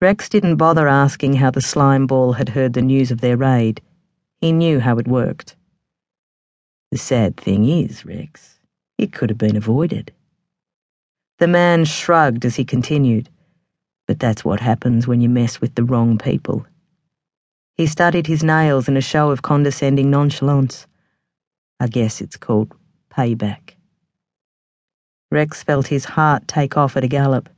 Rex didn't bother asking how the slime ball had heard the news of their raid. He knew how it worked. The sad thing is, Rex, it could have been avoided. The man shrugged as he continued, but that's what happens when you mess with the wrong people. He studied his nails in a show of condescending nonchalance. I guess it's called payback. Rex felt his heart take off at a gallop.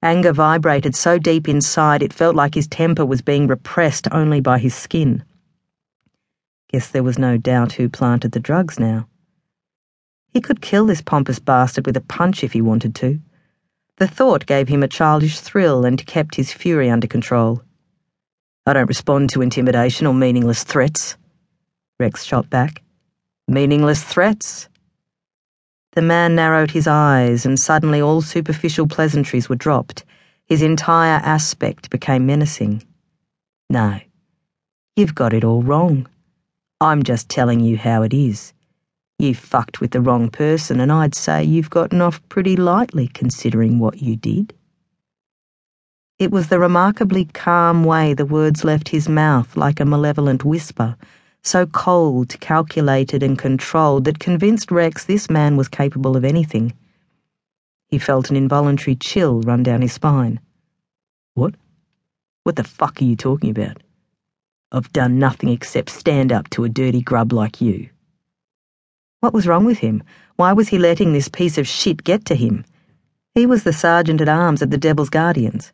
Anger vibrated so deep inside it felt like his temper was being repressed only by his skin. Guess there was no doubt who planted the drugs now. He could kill this pompous bastard with a punch if he wanted to. The thought gave him a childish thrill and kept his fury under control. I don't respond to intimidation or meaningless threats. Rex shot back. Meaningless threats? The man narrowed his eyes, and suddenly all superficial pleasantries were dropped. His entire aspect became menacing. No, you've got it all wrong. I'm just telling you how it is. You fucked with the wrong person, and I'd say you've gotten off pretty lightly considering what you did. It was the remarkably calm way the words left his mouth, like a malevolent whisper, so cold, calculated, and controlled that convinced Rex this man was capable of anything. He felt an involuntary chill run down his spine. What? What the fuck are you talking about? I've done nothing except stand up to a dirty grub like you. What was wrong with him? Why was he letting this piece of shit get to him? He was the sergeant-at-arms at the Devil's Guardians.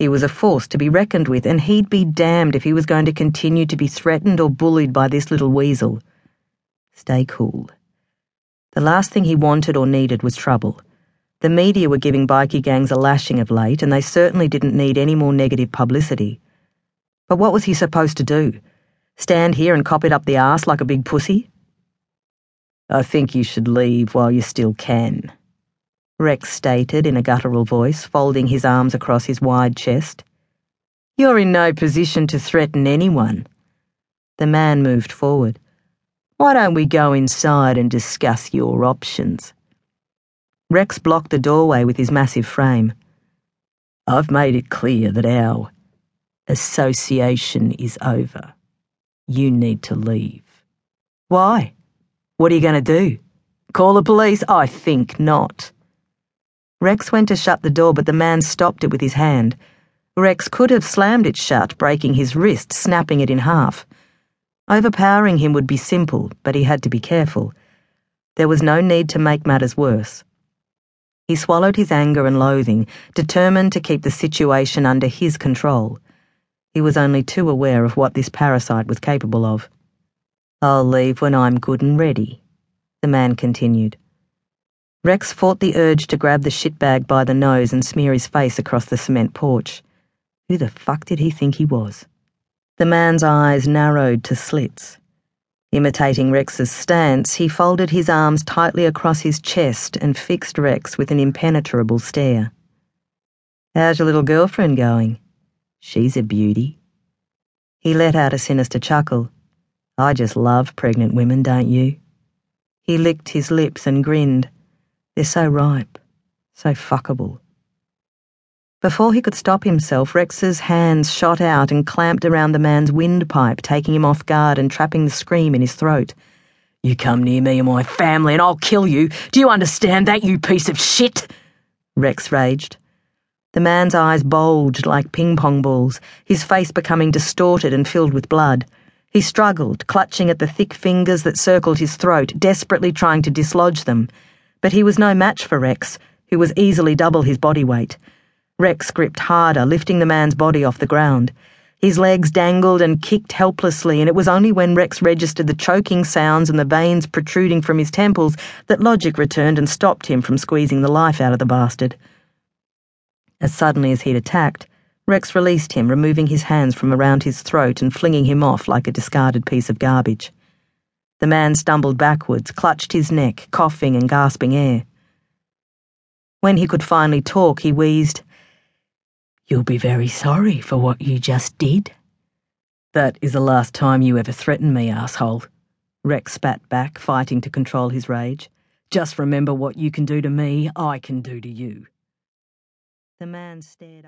He was a force to be reckoned with, and he'd be damned if he was going to continue to be threatened or bullied by this little weasel. Stay cool. The last thing he wanted or needed was trouble. The media were giving bikie gangs a lashing of late, and they certainly didn't need any more negative publicity. But what was he supposed to do? Stand here and cop it up the arse like a big pussy? I think you should leave while you still can, Rex stated in a guttural voice, folding his arms across his wide chest. You're in no position to threaten anyone. The man moved forward. Why don't we go inside and discuss your options? Rex blocked the doorway with his massive frame. I've made it clear that our association is over. You need to leave. Why? What are you going to do? Call the police? I think not. Rex went to shut the door, but the man stopped it with his hand. Rex could have slammed it shut, breaking his wrist, snapping it in half. Overpowering him would be simple, but he had to be careful. There was no need to make matters worse. He swallowed his anger and loathing, determined to keep the situation under his control. He was only too aware of what this parasite was capable of. I'll leave when I'm good and ready, the man continued. Rex fought the urge to grab the shitbag by the nose and smear his face across the cement porch. Who the fuck did he think he was? The man's eyes narrowed to slits. Imitating Rex's stance, he folded his arms tightly across his chest and fixed Rex with an impenetrable stare. How's your little girlfriend going? She's a beauty. He let out a sinister chuckle. I just love pregnant women, don't you? He licked his lips and grinned. They're so ripe, so fuckable. Before he could stop himself, Rex's hands shot out and clamped around the man's windpipe, taking him off guard and trapping the scream in his throat. You come near me and my family and I'll kill you. Do you understand that, you piece of shit? Rex raged. The man's eyes bulged like ping-pong balls, his face becoming distorted and filled with blood. He struggled, clutching at the thick fingers that circled his throat, desperately trying to dislodge them. But he was no match for Rex, who was easily double his body weight. Rex gripped harder, lifting the man's body off the ground. His legs dangled and kicked helplessly, and it was only when Rex registered the choking sounds and the veins protruding from his temples that logic returned and stopped him from squeezing the life out of the bastard. As suddenly as he'd attacked, Rex released him, removing his hands from around his throat and flinging him off like a discarded piece of garbage. The man stumbled backwards, clutched his neck, coughing and gasping air. When he could finally talk, he wheezed, You'll be very sorry for what you just did. That is the last time you ever threatened me, asshole. Rex spat back, fighting to control his rage. Just remember what you can do to me, I can do to you. The man stared up.